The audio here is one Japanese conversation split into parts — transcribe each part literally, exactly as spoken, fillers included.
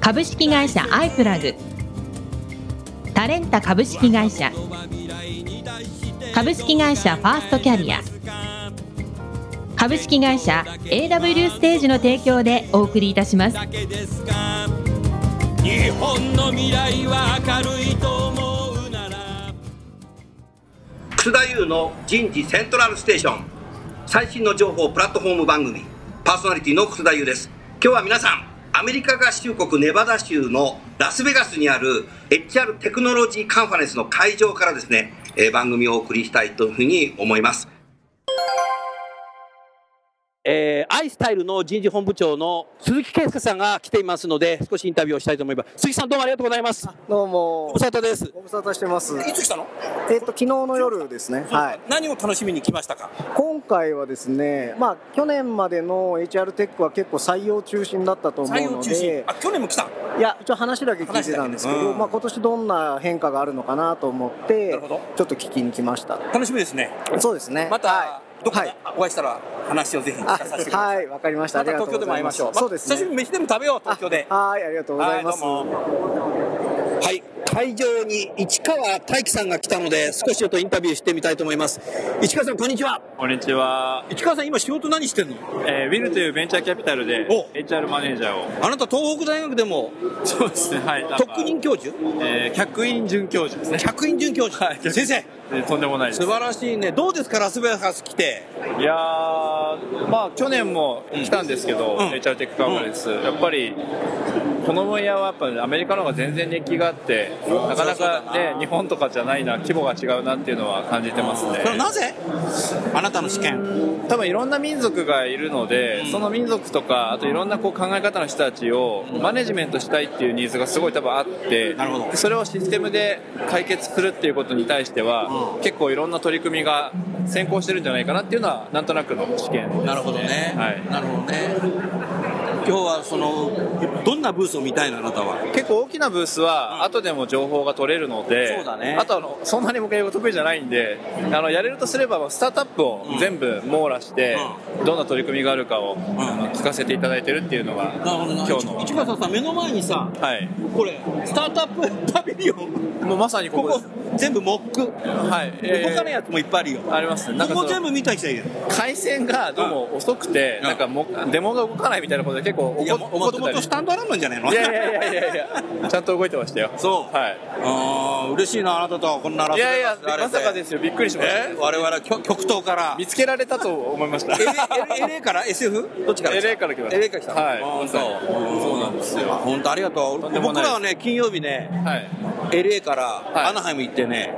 株式会社アイプラグ、タレンタ株式会社、株式会社ファーストキャリア、株式会社 エーダブリュー ステージの提供でお送りいたします。日本の未来は明るいと思うなら、楠田優の人事セントラルステーション、最新の情報プラットフォーム番組、パーソナリティの楠田優です。今日は皆さん、アメリカ合衆国ネバダ州のラスベガスにある エイチアール テクノロジーカンファレンスの会場からですね、えー、番組をお送りしたいというふうに思います。えー、アイスタイルの人事本部長の鈴木圭介さんが来ていますので、少しインタビューをしたいと思います。鈴木さん、どうもありがとうございます。どうもご無沙汰です。ご無沙汰してます。いつ来たの？えー、っと昨日の夜ですね。はい。何を楽しみに来ましたか？今回はですね、まあ、去年までの エイチアール テックは結構採用中心だったと思うので。採用中心。あ、去年も来た？いや、一応話だけ聞いてたんですけど、まあ、今年どんな変化があるのかなと思って、ちょっと聞きに来ました。楽しみですね。そうですね。また、はい、どこでお会いしたら話をぜひ聞かさせてください。はい、わかりました。また東京でも会いましょう。そうですね。久しぶりに飯でも食べよう、東京で。はい、ありがとうございます。はい、会場に市川大樹さんが来たので、少しちょっとインタビューしてみたいと思います。市川さん、こんにちは。こんにちは。市川さん、今仕事何してんの？えー、ウィルというベンチャーキャピタルで エイチアール マネージャーを。あなた東北大学でも。そうですね。はい。特任教授？えー、客員准教授ですね。客員准教授。はい。先生。とんでもないです。素晴らしいね。どうですか、ラスベガス来て。いやー、まあ去年も来たんですけど、うん、エイチアール テックカンファレンス、うん、やっぱりこの分野はやっぱりアメリカの方が全然人気があって、うん、なかなかね、日本とかじゃないな、規模が違うなっていうのは感じてますね。なぜ？あなたの試験、多分いろんな民族がいるので、その民族とか、あといろんなこう考え方の人たちをマネジメントしたいっていうニーズがすごい多分あって、なるほど。それをシステムで解決するっていうことに対しては、うん、結構いろんな取り組みが先行してるんじゃないかなっていうのはなんとなくの試験ですね。なるほどね、はい、なるほどね。今日はそのどんなブースを見たいの？あなたは結構大きなブースは後でも情報が取れるので、うん、そうだね。あとあのそんなに僕英語得意じゃないんで、あのやれるとすればスタートアップを全部網羅して、うん、どんな取り組みがあるかを、うん、聞かせていただいてるっていうのが、うん、今日の。市川さんさ、目の前にさ、はい、これスタートアップパビリオン、もうまさにここ全部モック、はい、えー、動かないやつもいっぱいあるよ。ありますね。なんかここ全部見たりしたらいいよ。回線がどうも遅くて、うん、なんかもデモが動かないみたいなことで結構怒ってたり。いや、もともとスタンドアランなんじゃないの？いやいやいやいやいやちゃんと動いてましたよ。そう、はい、あー、嬉しいな、あなたとはこんなラスベガス。いやいや、まさかですよ。びっくりしました、えー、我々極東から見つけられたと思いました。エルエー から エスエフ どっちから？ エルエー から来ました。 エルエー から来た。はい、本当そうなんですよ。本当ありがとう。僕らはね、金曜日ね、はい、エルエー からアナハイム行ってね、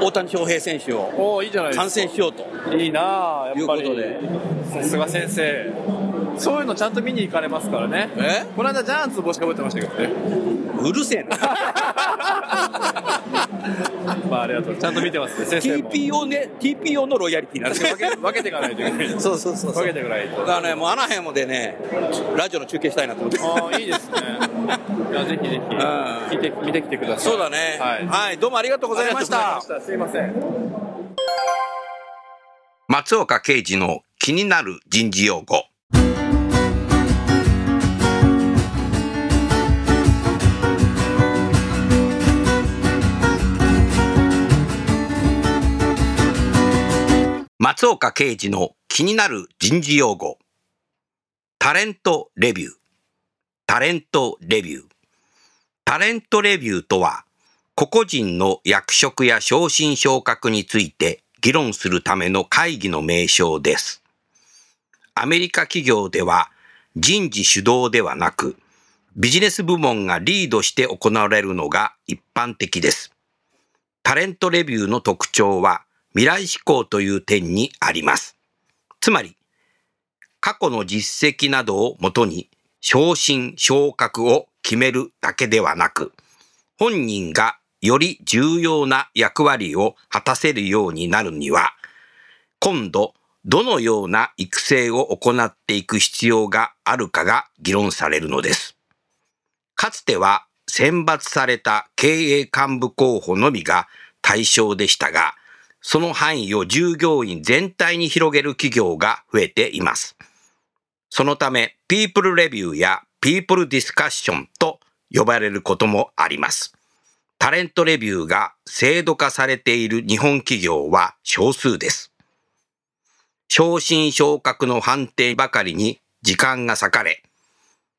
大谷翔平選手を観戦しようと。いいな、やっぱり。さすが先生、そういうのちゃんと見に行かれますからね。え、この間ジャイアンツの帽子かぶってましたけどね。うるせえな。まあ、ありがとう。ちゃんと見てますね、先生も。 ティーピーオー ね、ティーピーオー のロイヤリティなんですよ。分けていかないといけない。そうそうそう、分けていかないと。だからね、もうアナヘモでね、ラジオの中継したいなと思って。ああ、いいですね。いや、ぜひぜひ見て、見てきてください。そうだね。はい、はい、どうもありがとうございました。すいません。松岡啓二の気になる人事用語。松岡啓二の気になる人事用語。タレントレビュー。タレントレビュー。タレントレビューとは、個々人の役職や昇進昇格について議論するための会議の名称です。アメリカ企業では人事主導ではなく、ビジネス部門がリードして行われるのが一般的です。タレントレビューの特徴は、未来志向という点にあります。つまり、過去の実績などをもとに昇進昇格を決めるだけではなく、本人がより重要な役割を果たせるようになるには、今度どのような育成を行っていく必要があるかが議論されるのです。かつては選抜された経営幹部候補のみが対象でしたが、その範囲を従業員全体に広げる企業が増えています。そのため、ピープルレビューやピープルディスカッションと呼ばれることもあります。タレントレビューが制度化されている日本企業は少数です。昇進昇格の判定ばかりに時間が割かれ、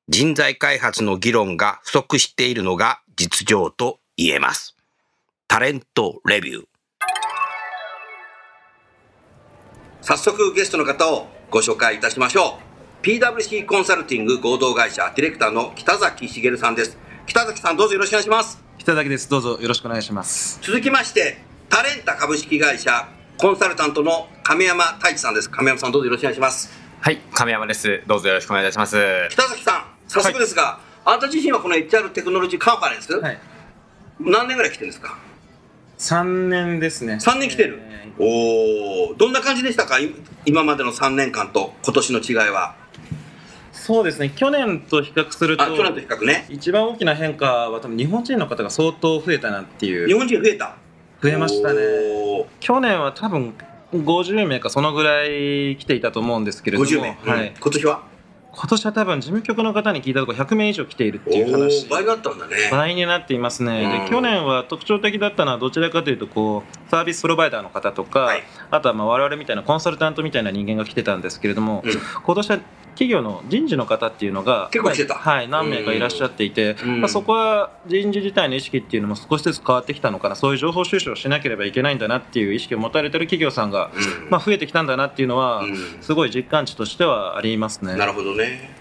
人材開発の議論が不足しているのが実情と言えます。タレントレビュー。早速ゲストの方をご紹介いたしましょう。 ピーダブリューシー コンサルティング合同会社ディレクターの北崎茂さんです。北崎さん、どうぞよろしくお願いします。北崎です。どうぞよろしくお願いします。続きましてタレンタ株式会社コンサルタントの亀山太一さんです。亀山さん、どうぞよろしくお願いします。はい、亀山です。どうぞよろしくお願いいたします。北崎さん、早速ですが、はい、あなた自身はこの エイチアール テクノロジーカンファレンス、はい、何年ぐらい来てるんですか？さんねんですね。さんねん来てる、えー、おー、どんな感じでしたか？今までのさんねんかんと今年の違いは。そうですね、去年と比較すると、あ、去年と比較ね、一番大きな変化は多分日本人の方が相当増えたなっていう。日本人増えた増えましたね。去年は多分ごじゅうめいかそのぐらい来ていたと思うんですけれども、ごじゅうめい、うん、はい、今年は今年は多分事務局の方に聞いたところひゃくめい以上来ているっていう話。倍だったんだね。倍になっていますね。で、去年は特徴的だったのはどちらかというとこうサービスプロバイダーの方とか、はい、あとはまあ我々みたいなコンサルタントみたいな人間が来てたんですけれども、うん、今年は企業の人事の方っていうのが結構来てた、はい、何名かいらっしゃっていて、まあ、そこは人事自体の意識っていうのも少しずつ変わってきたのかな、そういう情報収集をしなければいけないんだなっていう意識を持たれてる企業さんが、うん、まあ、増えてきたんだなっていうのは、うん、すごい実感値としてはありますね。なるほどね。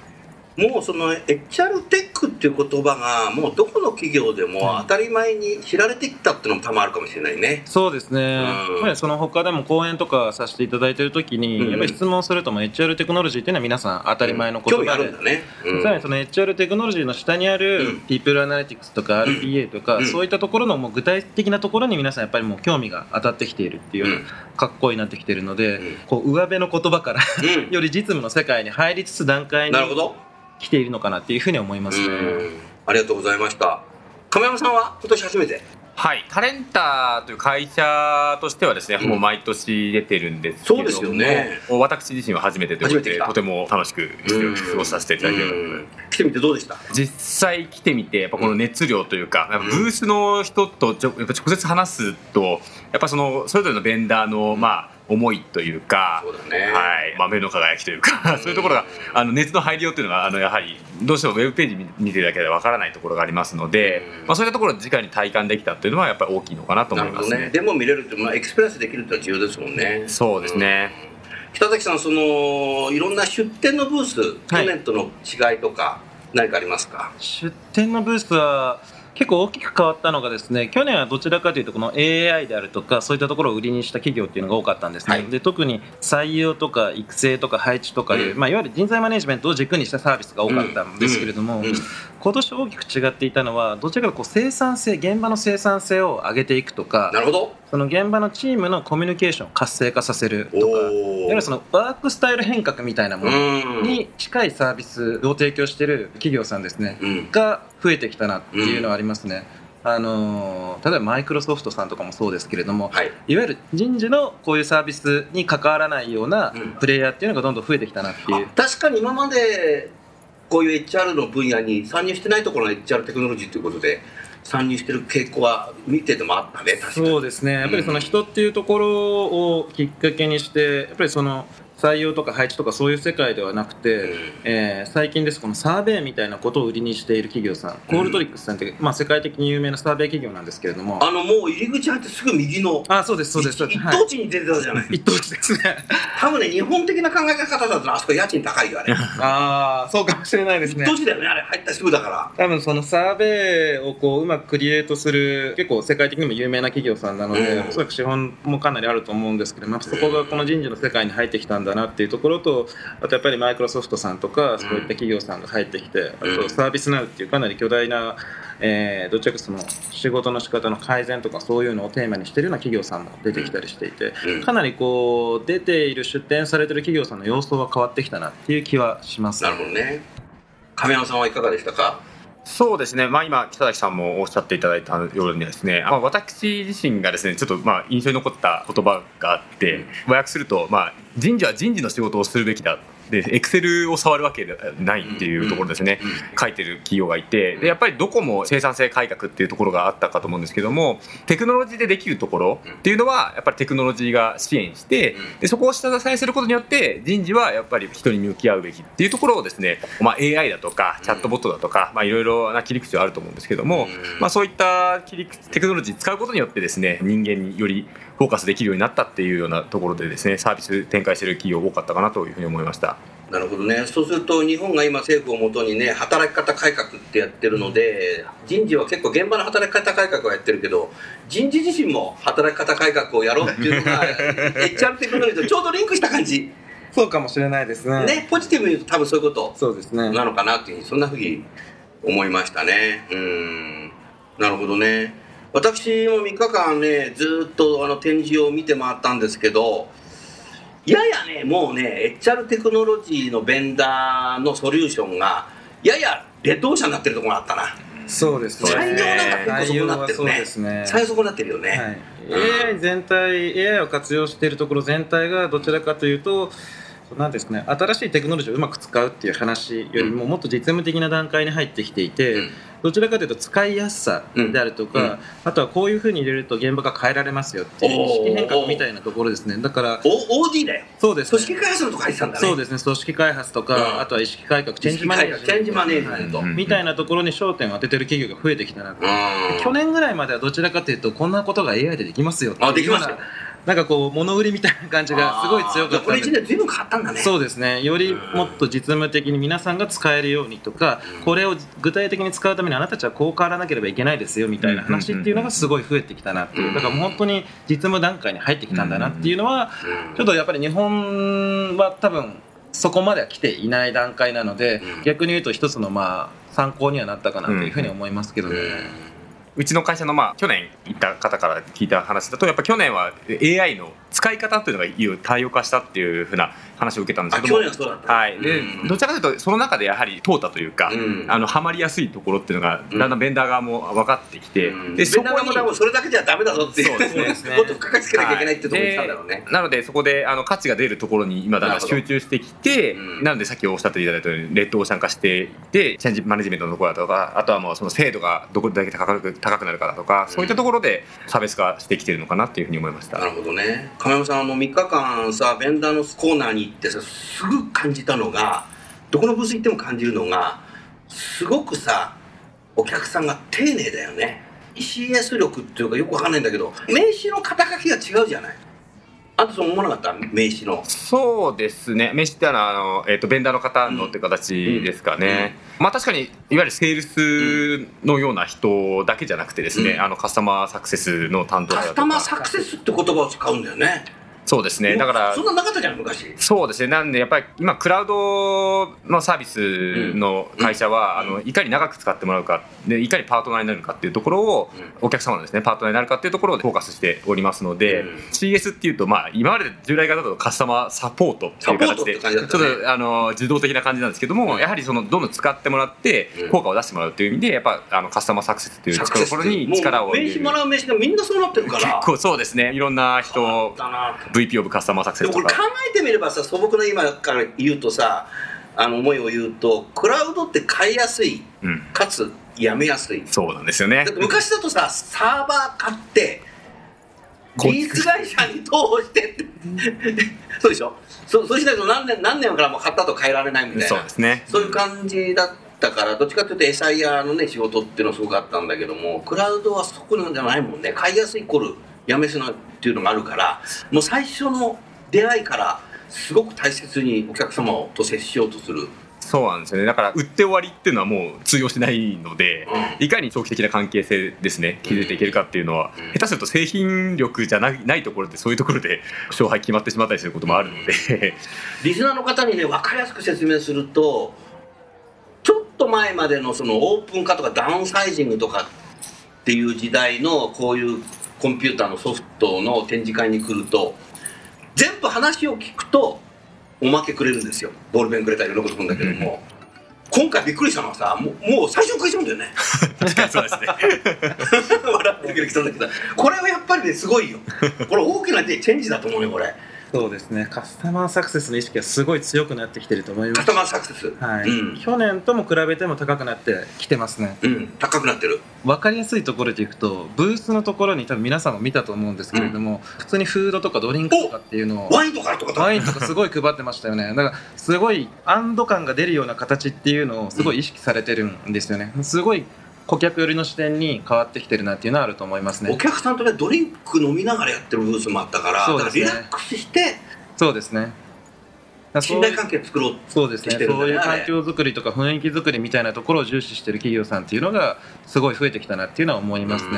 もうその エイチアール テックっていう言葉がもうどこの企業でも当たり前に知られてきたっていうのも多分あるかもしれないね。そうですね、うん、その他でも講演とかさせていただいている時に、うん、やっぱり質問するとも エイチアール テクノロジーっていうのは皆さん当たり前の言葉で、うん、興味あるんだね、うん、さらにその エイチアール テクノロジーの下にある People Analytics とか アールピーエー とか、うん、そういったところのもう具体的なところに皆さんやっぱりもう興味が当たってきているっていうような格好になってきているので、うん、こう上辺の言葉からより実務の世界に入りつつ段階に、うん、なるほど来ているのかなっていうふうに思いますね。ありがとうございました。亀山さんは今年初めて。はい、タレンタという会社としてはですね、うん、もう毎年出てるんですけども、そうですよね、私自身は初めてということでとても楽しく過ごさせていただいています。来てみてどうでした？実際来てみてやっぱこの熱量というか、うん、やっぱブースの人とちょやっぱ直接話すとやっぱそのそれぞれのベンダーの、うん、まあ思いというか、そうだね、はい、まあ、目の輝きというかそういうところがあの熱の配慮というのはあのやはりどうしてもウェブページ見てるだけではわからないところがありますので、まあ、そういったところを直に体感できたというのはやっぱり大きいのかなと思います ね, ね。でも見れると、まあ、エクスプレスできるというのは重要ですもんね。そうですね。北崎さん、そのいろんな出店のブース、去年との違いとか何かありますか？はい、出店のブースは結構大きく変わったのがですね、去年はどちらかというとこの エーアイ であるとかそういったところを売りにした企業っていうのが多かったんですね、はい、で特に採用とか育成とか配置とかいう、うん、まあ、いわゆる人材マネジメントを軸にしたサービスが多かったんですけれども、うんうんうん、今年大きく違っていたのはどちらかというと生産性、現場の生産性を上げていくとか、なるほど、その現場のチームのコミュニケーションを活性化させるとか、いわゆるそのワークスタイル変革みたいなものに近いサービスを提供している企業さんですね、うん、が増えてきたなっていうのはありますね、うん、あの例えばマイクロソフトさんとかもそうですけれども、はい、いわゆる人事のこういうサービスに関わらないようなプレイヤーっていうのがどんどん増えてきたなっていう、うん、確かに今までこういう エイチアール の分野に参入してないところが エイチアール テクノロジーということで参入してる傾向は見ててもあったね。確かにそうですね。やっぱりその人っていうところをきっかけにして、うん、やっぱりその採用とか配置とかそういう世界ではなくて、うん、えー、最近ですこのサーベイみたいなことを売りにしている企業さん、うん、コールトリックスさんって、まあ、世界的に有名なサーベイ企業なんですけれども、あのもう入り口入ってすぐ右の、あ、そうですそうです、一等地に出てたじゃない、はい、一等地ですね多分ね、日本的な考え方だとあそこ家賃高いよあれあ、そうかもしれないですね。一等地だよね、あれ入ったすぐだから。多分そのサーベイをこううまくクリエイトする結構世界的にも有名な企業さんなので、うん、おそらく資本もかなりあると思うんですけども、そこがこの人事の世界に入ってきたんでだなっていうところと、あとやっぱりマイクロソフトさんとかそういった企業さんが入ってきて、あとサービスナウっていうかなり巨大な、えー、どちらかその仕事の仕方の改善とかそういうのをテーマにしているような企業さんも出てきたりしていて、かなりこう出ている出展されている企業さんの様相は変わってきたなっていう気はします。なるほどね。亀山さんはいかがでしたか？そうですね、まあ、今北崎さんもおっしゃっていただいたようにですね、まあ、私自身がですねちょっとまあ印象に残った言葉があって、うん、和訳すると、まあ、人事は人事の仕事をするべきだ、エクセルを触るわけではないっていうところですね、うんうんうん、書いてる企業がいて、でやっぱりどこも生産性改革っていうところがあったかと思うんですけども、テクノロジーでできるところっていうのはやっぱりテクノロジーが支援して、でそこを下支えすることによって人事はやっぱり人に向き合うべきっていうところをですね、まあ、エーアイ だとかチャットボットだとか、まあ、いろいろな切り口はあると思うんですけども、まあ、そういった切り口テクノロジー使うことによってですね、人間によりフォーカスできるようになったっていうようなところでですね、サービス展開している企業多かったかなというふうに思いました。なるほどね。そうすると日本が今政府をもとにね、働き方改革ってやってるので、人事は結構現場の働き方改革はやってるけど、人事自身も働き方改革をやろうっていうのがエイチアール テクノロジーとちょうどリンクした感じ。そうかもしれないです ね, ねポジティブに言うと多分そういうことなのかなっていう、そんなふうに思いましたね。うーん、なるほどね。私もみっかかんね、ずっとあの展示を見て回ったんですけど、ややね、もうね、エイチアール テクノロジーのベンダーのソリューションがやや劣等者になってるところがあったな。そうですね。採用なんか結構そこなってるね。そうですね。採用そこなってるよね。はい、エーアイ 全体、エーアイ を活用しているところ全体がどちらかというと、なんですね、新しいテクノロジーをうまく使うっていう話よりも、うん、もっと実務的な段階に入ってきていて、うん、どちらかというと使いやすさであるとか、うんうん、あとはこういう風に入れると現場が変えられますよっていう意識変革みたいなところですね。だからお オーディー だよ。そうです、ね、組織開発のとこ入ってたんだね。そうですね、組織開発とか、うん、あとは意識改革、チェンジマネージメントみたいなところに焦点を当ててる企業が増えてきたなと、うん、去年ぐらいまではどちらかというとこんなことが エーアイ でできますよっていう、あ、できました、なんかこう物売りみたいな感じがすごい強かった。これ一年全部変わったんだね。そうですね。よりもっと実務的に皆さんが使えるようにとか、これを具体的に使うためにあなたたちはこう変わらなければいけないですよみたいな話っていうのがすごい増えてきたなっていう。だからもう本当に実務段階に入ってきたんだなっていうのは、ちょっとやっぱり日本は多分そこまでは来ていない段階なので、逆に言うと一つのまあ参考にはなったかなというふうに思いますけどね。うちの会社のまあ去年行った方から聞いた話だと、やっぱ去年は エーアイ の使い方というのがいよ多様化したっていう風な話を受けたんですけども、去年はそうだった、はい、でどちらかというとその中でやはり淘汰というか、うん、あのはまりやすいところっていうのがだんだんベンダー側も分かってきて、うん、でそこにベンダー側もそれだけじゃダメだぞっていう、そうですね、もっと付加価値つけなきゃいけないってところにしたんだろうね、はい、なのでそこであの価値が出るところに今だんだん集中してきて、 な, なのでさっきおっしゃっていただいたように劣等者化していて、チェンジマネジメントのところだとか、あとはもうその精度がどこだけ高く高くなるかだとか、そういったところで差別化してきているのかなっていうふうに思いました。なるほどね。亀山さん、あのみっかかんさベンダーのコーナーに行ってさ、すぐ感じたのが、どこのブース行っても感じるのが、すごくさお客さんが丁寧だよね。 シーエス 力っていうかよくわかんないんだけど、名刺の肩書きが違うじゃない。あとそう思わなかった、名刺の。そうですね、名刺ってあの、えー、とベンダーの方のって形ですかね、うんうん、まあ確かにいわゆるセールスのような人だけじゃなくてですね、うん、あのカスタマーサクセスの担当だとか、カスタマーサクセスって言葉を使うんだよね。そうですね、だからそんななかったじゃん昔。そうですね、なんでやっぱり今クラウドのサービスの会社は、うん、あのいかに長く使ってもらうかで、いかにパートナーになるかっていうところを、うん、お客様のですねパートナーになるかっていうところをフォーカスしておりますので、うん、シーエス っていうと、まあ、今まで従来型だとカスタマーサポートっていう形で、ね、ちょっとあの受動的な感じなんですけども、うん、やはりそのどんどん使ってもらって効果を出してもらうという意味で、やっぱあのカスタマーサクセスっていうところに力を入れる。もう名刺もらう名刺がみんなそうなってるから、結構そうですね、いろんな人 ブイピー オブカスタマーサクセスとか。でもこれ考えてみればさ、素朴な今から言うとさ、あの思いを言うと、クラウドって買いやすい、うん、かつやめやすい。そうなんですよね。だって昔だとさ、サーバー買ってリース会社に投資してってそうでしょ。 そ, そうしないと何年何年からも買ったと変えられないみたいな。そうですね、そういう感じだったから、どっちかというとエサイヤーのね仕事っていうのすごくあったんだけども、クラウドはそこなんじゃないもんね。買いやすいイコールやめすなっていうのがあるから、もう最初の出会いからすごく大切にお客様と接しようとする。そうなんですよね。だから売って終わりっていうのはもう通用してないので、うん、いかに長期的な関係性ですね築いていけるかっていうのは、うん、下手すると製品力じゃな い, ないところでそういうところで勝敗決まってしまったりすることもあるので、うん、リスナーの方にね分かりやすく説明すると、ちょっと前まで の, そのオープン化とかダウンサイジングとかっていう時代のこういうコンピューターのソフトの展示会に来ると全部話を聞くとおまけくれるんですよ。ボールペンくれたりいろんなことくるんだけども、うん、今回びっくりしたのはさ、もう、もう最初食いちゃうんだよね。確かにそうですね。笑ってくれたんだけど、これはやっぱりねすごいよ。これ大きなチェンジだと思うねこれ。そうですね。カスタマーサクセスの意識がすごい強くなってきてると思います。カスタマーサクセス、はい、うん、去年とも比べても高くなってきてますね、うん、高くなってる。分かりやすいところでいくと、ブースのところに多分皆さんも見たと思うんですけれども、うん、普通にフードとかドリンクとかっていうのをワインとかとかワインとかすごい配ってましたよね。だからすごい安堵感が出るような形っていうのをすごい意識されてるんですよね、うん、すごい顧客寄りの視点に変わってきてるなっていうのはあると思いますね。お客さんとねドリンク飲みながらやってるブースもあったから、ね、だからリラックスしてそうですね信頼関係作ろうってしてるんだね。そういう環境づくりとか雰囲気づくりみたいなところを重視してる企業さんっていうのがすごい増えてきたなっていうのは思いますね。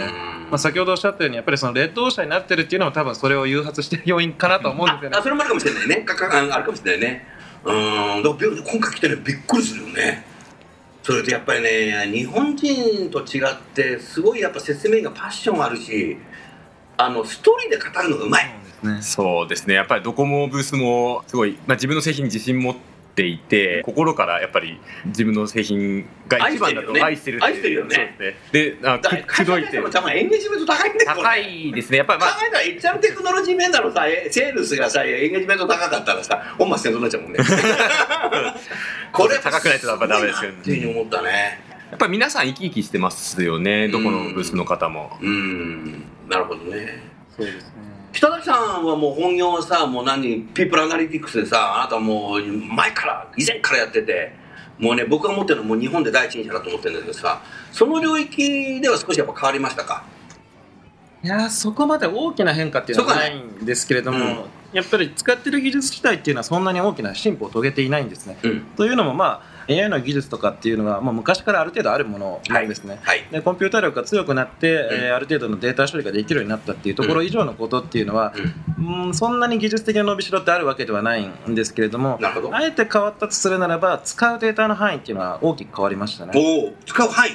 まあ、先ほどおっしゃったようにやっぱりそのレッドオーシャンになってるっていうのも多分それを誘発してる要因かなと思うんですよね。ああそれもあるかもしれないね。あるかもしれないね。うーんだから今回来てねびっくりするよね。それとやっぱりね日本人と違ってすごいやっぱ説明がパッションあるし、あのストーリーで語るのがうまい。そうですね。やっぱりどこもブースもすごい、まあ、自分の製品に自信持っていて心からやっぱり自分の製品が一番だと愛してる愛してるよね。で会社でも多分エンゲージメント高いんだよ。高いですね。やっぱり、まあ、考えたら エイチアール テクノロジー面だろさセールスがさエンゲージメント高かったらさ本末転倒になっちゃうもんね。これ高くないとやっぱダメですよねっていうふうに思ったね。やっぱり皆さん生き生きしてますよね。どこのブースの方も。うん、うん、なるほどね。そうですね。北崎さんはもう本業はさもう何 People Analytics でさあなたはもう前から以前からやっててもうね僕が持ってるのはもう日本で第一人者だと思ってるんだけどさその領域では少しやっぱ変わりましたか。いやそこまで大きな変化っていうのはないんですけれども、うん、やっぱり使ってる技術自体っていうのはそんなに大きな進歩を遂げていないんですね、うん、というのもまあ エーアイ の技術とかっていうのは、まあ、昔からある程度あるものなんですね、はいはい、でコンピューター力が強くなって、うんえー、ある程度のデータ処理ができるようになったっていうところ以上のことっていうのは、うん、うんそんなに技術的な伸びしろってあるわけではないんですけれども、なるほど。あえて変わったとするならば使うデータの範囲っていうのは大きく変わりましたね。おー、使う範囲。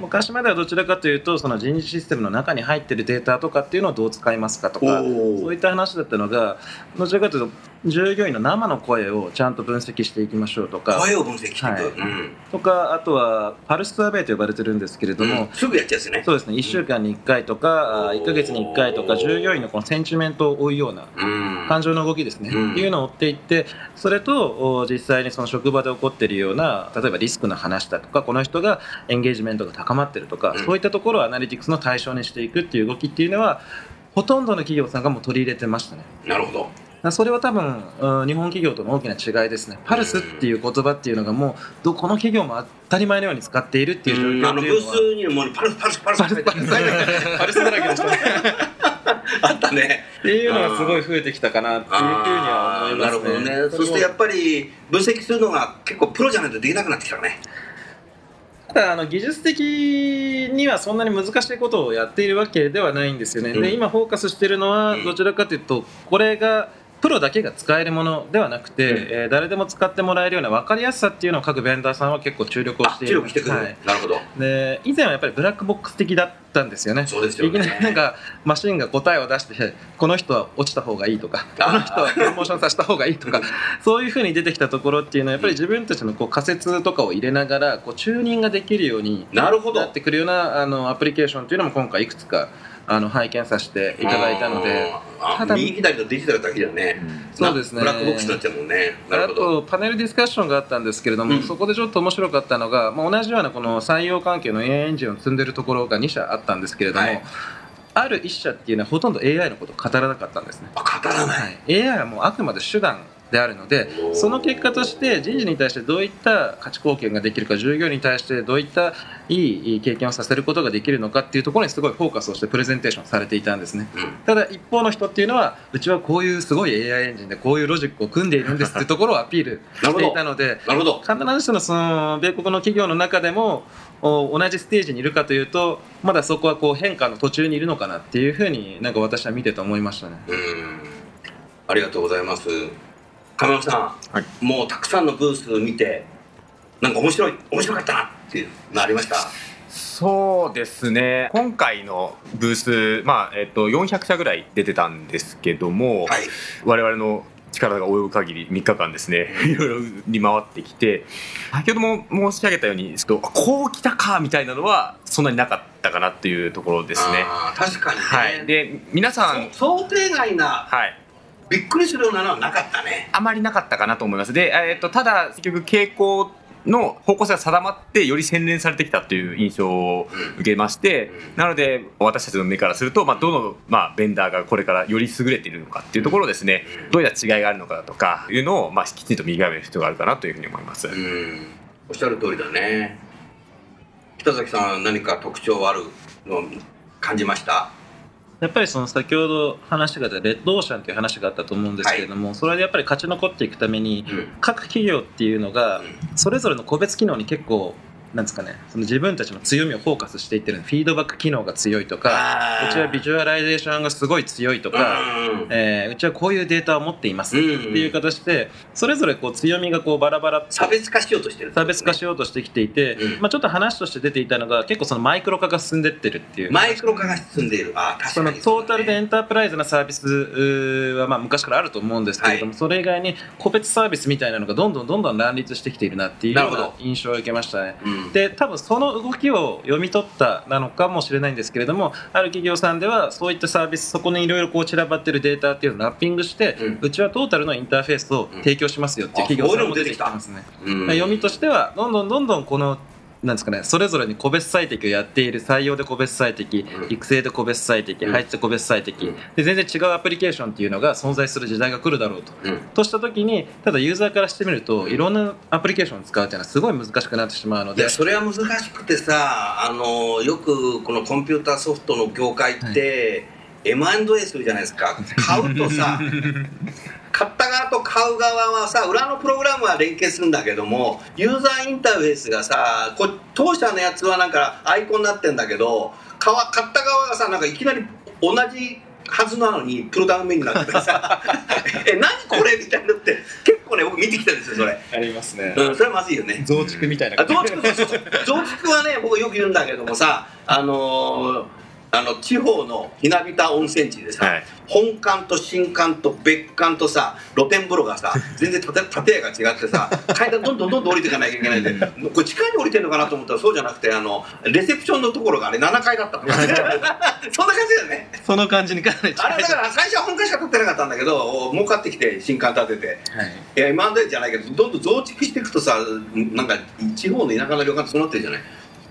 昔まではどちらかというとその人事システムの中に入っているデータとかっていうのをどう使いますかとかそういった話だったのがどちらかというと従業員の生の声をちゃんと分析していきましょうとか声を分析していく、はいうん、とかあとはパルスサーベイと呼ばれてるんですけれども、うん、すぐやっちゃうですね。そうですね。いっしゅうかんにいっかいとかいっかげつにいっかいとか従業員のこのセンチメントを追うような感情の動きですね、うん、っていうのを追っていってそれと実際にその職場で起こっているような例えばリスクの話だとかこの人がエンゲージメントが高まってるとか、うん、そういったところをアナリティクスの対象にしていくっていう動きっていうのはほとんどの企業さんがもう取り入れてましたね。なるほど。それは多分日本企業との大きな違いですね。パルスっていう言葉っていうのがもうどこの企業も当たり前のように使っているっていう状況っていうのは、うん、あのブースにもパルスパルスパルスパルスパルスパルスだらけでしたね。あったねっていうのがすごい増えてきたかなっていうふうには思いますね。なるほどね。そしてやっぱり分析するのが結構プロじゃないとできなくなってきたね。ただあの技術的にはそんなに難しいことをやっているわけではないんですよね、うん、で今フォーカスしているのはどちらかというとこれがプロだけが使えるものではなくて、うんえー、誰でも使ってもらえるような分かりやすさっていうのを各ベンダーさんは結構注力をしている。注力してくる、はい、なるほど。で以前はやっぱりブラックボックス的だったんですよね。そうですよね。いきなりなんかマシンが答えを出してこの人は落ちた方がいいとかこの人はプロモーションさせた方がいいとかそういう風に出てきたところっていうのはやっぱり自分たちのこう仮説とかを入れながらこうチューニングができるようになってくるようなあのアプリケーションっていうのも今回いくつかあの拝見させていただいたので、ただ右左とデジタルだけじゃね、うん、そうですね。ブラックボックスになっちゃうもんね。なるほど。あとパネルディスカッションがあったんですけれども、うん、そこでちょっと面白かったのが、まあ、同じようなこの採用関係の エーアイ エンジンを積んでるところがに社あったんですけれども、はい、あるいっ社っていうのはほとんど エーアイ のことを語らなかったんですね。あ、語らない、はい、エーアイ はもうあくまで手段であるので、その結果として人事に対してどういった価値貢献ができるか、従業員に対してどういったいい経験をさせることができるのかっていうところにすごいフォーカスをしてプレゼンテーションされていたんですね、うん、ただ一方の人っていうのは、うちはこういうすごい エーアイ エンジンでこういうロジックを組んでいるんですっていうところをアピールしていたのでなるほどなるほど必ずしもその米国の企業の中でも同じステージにいるかというと、まだそこはこう変化の途中にいるのかなっていうふうになんか私は見てて思いましたね。うん、ありがとうございます。亀山さん、はい、もうたくさんのブース見てなんか面白い面白かったなっていうのありました？そうですね、今回のブース、まあえっと、よんひゃくしゃぐらい出てたんですけども、はい、我々の力が及ぶ限りみっかかんですねいろいろに回ってきて、先ほども申し上げたようにちょっとこう来たかみたいなのはそんなになかったかなっていうところですね。あ、確かにね、はい、で皆さん想定外な、はい、びっくりするようなのはなかったね。あまりなかったかなと思います。で、えー、とただ結局傾向の方向性が定まってより洗練されてきたという印象を受けまして、うん、なので私たちの目からすると、まあ、どの、まあ、ベンダーがこれからより優れているのかっていうところをですね、うん、どういった違いがあるのかとかいうのを、まあ、きちんと見極める必要があるかなというふうに思います、うん、おっしゃる通りだね。北崎さん、何か特徴あるのを感じました？やっぱりその先ほど話が出たレッドオーシャンという話があったと思うんですけれども、はい、それでやっぱり勝ち残っていくために各企業っていうのがそれぞれの個別機能に結構なんですかね、その自分たちの強みをフォーカスしていってる。フィードバック機能が強いとか、うちはビジュアライゼーションがすごい強いとか、うん、えー、うちはこういうデータを持っていますっていう形でそれぞれこう強みがこうバラバラ差別化しようとしてる、ね、差別化しようとしてきていて、うん、まあ、ちょっと話として出ていたのが結構そのマイクロ化が進んでってるっていう。マイクロ化が進んでいる。あ、確かに そ,、ね、そのトータルでエンタープライズなサービスはまあ昔からあると思うんですけれども、はい、それ以外に個別サービスみたいなのがどんどんどんどん乱立してきているなっていうような印象を受けましたね。で、多分その動きを読み取ったなのかもしれないんですけれども、ある企業さんではそういったサービス、そこにいろいろこう散らばってるデータっていうのをラッピングして、うん、うちはトータルのインターフェースを提供しますよっていう企業さんも出てきてますね、うん、読みとしてはどんどんどんどんこのなんですかね、それぞれに個別最適をやっている。採用で個別最適、育成で個別最適、配置で個別最適で、全然違うアプリケーションっていうのが存在する時代が来るだろうと、うん、とした時に、ただユーザーからしてみるといろんなアプリケーションを使うっていうのはすごい難しくなってしまうので。いや、それは難しくてさ、あのよくこのコンピューターソフトの業界って、はい、エムアンドエー するじゃないですか。買うとさ買った側と買う側はさ、裏のプログラムは連携するんだけども、ユーザーインターフェースがさ、こ当社のやつはなんかアイコンになってんだけど、買った側がさ、なんかいきなり同じはずなのにプロダウンメニューになってさえ、何これみたいなのって結構ね、僕見てきたんですよ。それありますね、うん、それはまずいよね。増築みたいな、増築はね、僕よく言うんだけどもさ、あのーあの地方のひなびた温泉地でさ、はい、本館と新館と別館とさ、露天風呂がさ、全然建屋が違ってさ、階段どんどんどんどん降りていかなきゃいけないんでこれ地下に降りてるのかなと思ったらそうじゃなくて、あのレセプションのところがあれななかいだったとかそんな感じだよね。その感じにかなり近い。あれだから最初は本館しか建ってなかったんだけど、儲かってきて新館建てて、はい、いや エムアンドエー じゃないけど、どんどん増築していくとさ、なんか地方の田舎の旅館ってそうなってるじゃない。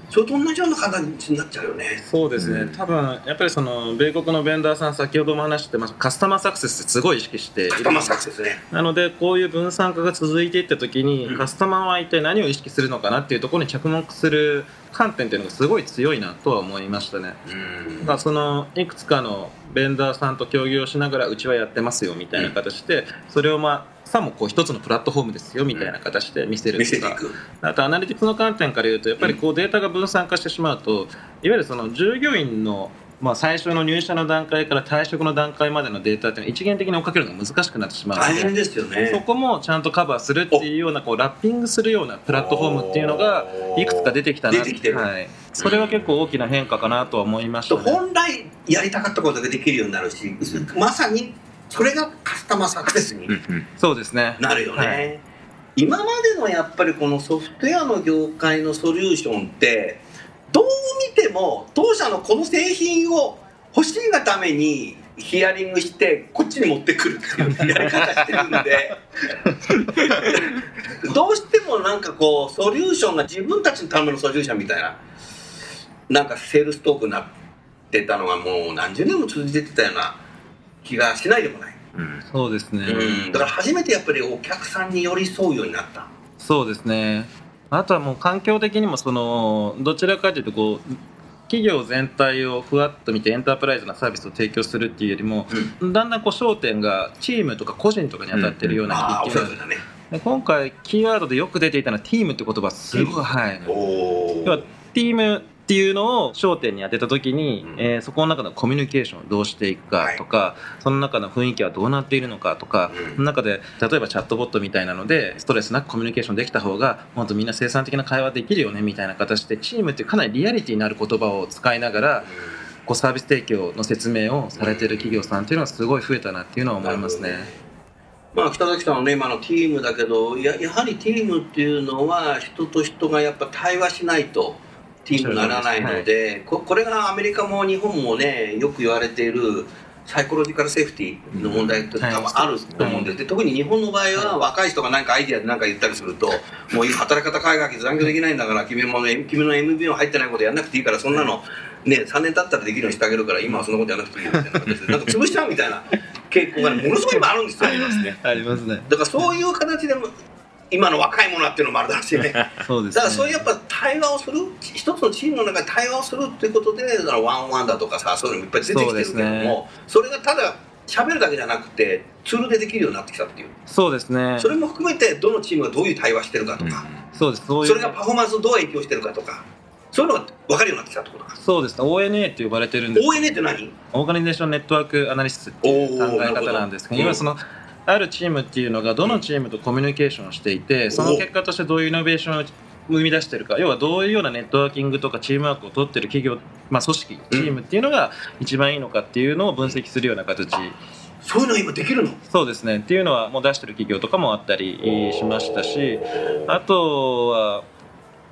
それと同じような形になっちゃうよね。そうですね、うん、多分やっぱりその米国のベンダーさん、先ほども話してましたカスタマーサクセスってすごい意識している。カスタマーサクセスね。なのでこういう分散化が続いていった時に、うん、カスタマーは一体何を意識するのかなっていうところに着目する観点というのがすごい強いなとは思いましたね。うん、まあ、そのいくつかのベンダーさんと協業しながらうちはやってますよみたいな形で、うん、それをまあさもこう一つのプラットフォームですよみたいな形で見せるとか、あとアナリティクスの観点から言うと、やっぱりこうデータが分散化してしまうと、いわゆるその従業員のまあ最初の入社の段階から退職の段階までのデータっていうのは一元的に追っかけるのが難しくなってしまうので、大変ですよね。そこもちゃんとカバーするっていうような、こうラッピングするようなプラットフォームっていうのがいくつか出てきたな、はい、それは結構大きな変化かなとは思いましたね。本来やりたかったことができるようになるし、まさにそれがカスタマーサクセスになるよね、はい、今までのやっぱりこのソフトウェアの業界のソリューションってどう見ても当社のこの製品を欲しいがためにヒアリングしてこっちに持ってくるっていうやり方してるんでどうしてもなんかこうソリューションが自分たちのためのソリューションみたいな、なんかセールストークになってたのがもう何十年も続いてたような気がしないでもない、うん、そうですね、うん、だから初めてやっぱりお客さんに寄り添うようになった。そうですね。あとはもう環境的にもそのどちらかというとこう企業全体をふわっと見てエンタープライズなサービスを提供するっていうよりも、うん、だんだんこう焦点がチームとか個人とかに当たってるような気がする、うん、ね。で今回キーワードでよく出ていたのはティームって言葉すごい、はい、お要はティームっていうのを焦点に当てた時に、うんえー、そこの中のコミュニケーションをどうしていくかとか、はい、その中の雰囲気はどうなっているのかとか、うん、その中で例えばチャットボットみたいなのでストレスなくコミュニケーションできた方がもっとみんな生産的な会話できるよねみたいな形でチームっていうかなりリアリティのある言葉を使いながら、うん、こうサービス提供の説明をされている企業さんっていうのはすごい増えたなっていうのは思いますね。まあ、北崎さんのね今のチームだけど や, やはりチームっていうのは人と人がやっぱ対話しないとチームにならないので、はい、こ, これがアメリカも日本もねよく言われているサイコロジカルセーフティーの問題って多分あると思うんです、はい、で特に日本の場合は若い人が何かアイディアで何か言ったりすると、はい、もう働き方改革で残業できないんだから君も、ね、君の エムビーオー 入ってないことやんなくていいからそんなの、ね、さんねん経ったらできるようにしてあげるから今はそんなことやらなくていいよみたいな形でなんか潰しちゃうみたいな傾向が、ね、ものすごい今あるんですよ。ありますね。ありますね。だからそういう形でも今の若いものっていうのもあるだろうしね。そうですね。だからそういうやっぱ対話をする一つのチームの中で対話をするっていうことでだからワンワンだとかさそういうのもいっぱい出てきてるけども、 そうですね。それがただ喋るだけじゃなくてツールでできるようになってきたっていう。そうですね。それも含めてどのチームがどういう対話してるかとか、うん、そうです。そういうそれがパフォーマンスどう影響してるかとかそういうのが分かるようになってきたってことか。そうですね。 オーエヌエー って呼ばれてるんです。 オーエヌエー って何？オーガニゼーションネットワークアナリシスっていう考え方なんですけど、今そのあるチームっていうのがどのチームとコミュニケーションをしていてその結果としてどういうイノベーションを生み出してるか、要はどういうようなネットワーキングとかチームワークを取ってる企業、まあ、組織チームっていうのが一番いいのかっていうのを分析するような形。そういうの今できるの？そうですね。っていうのはもう出してる企業とかもあったりしましたし、あとは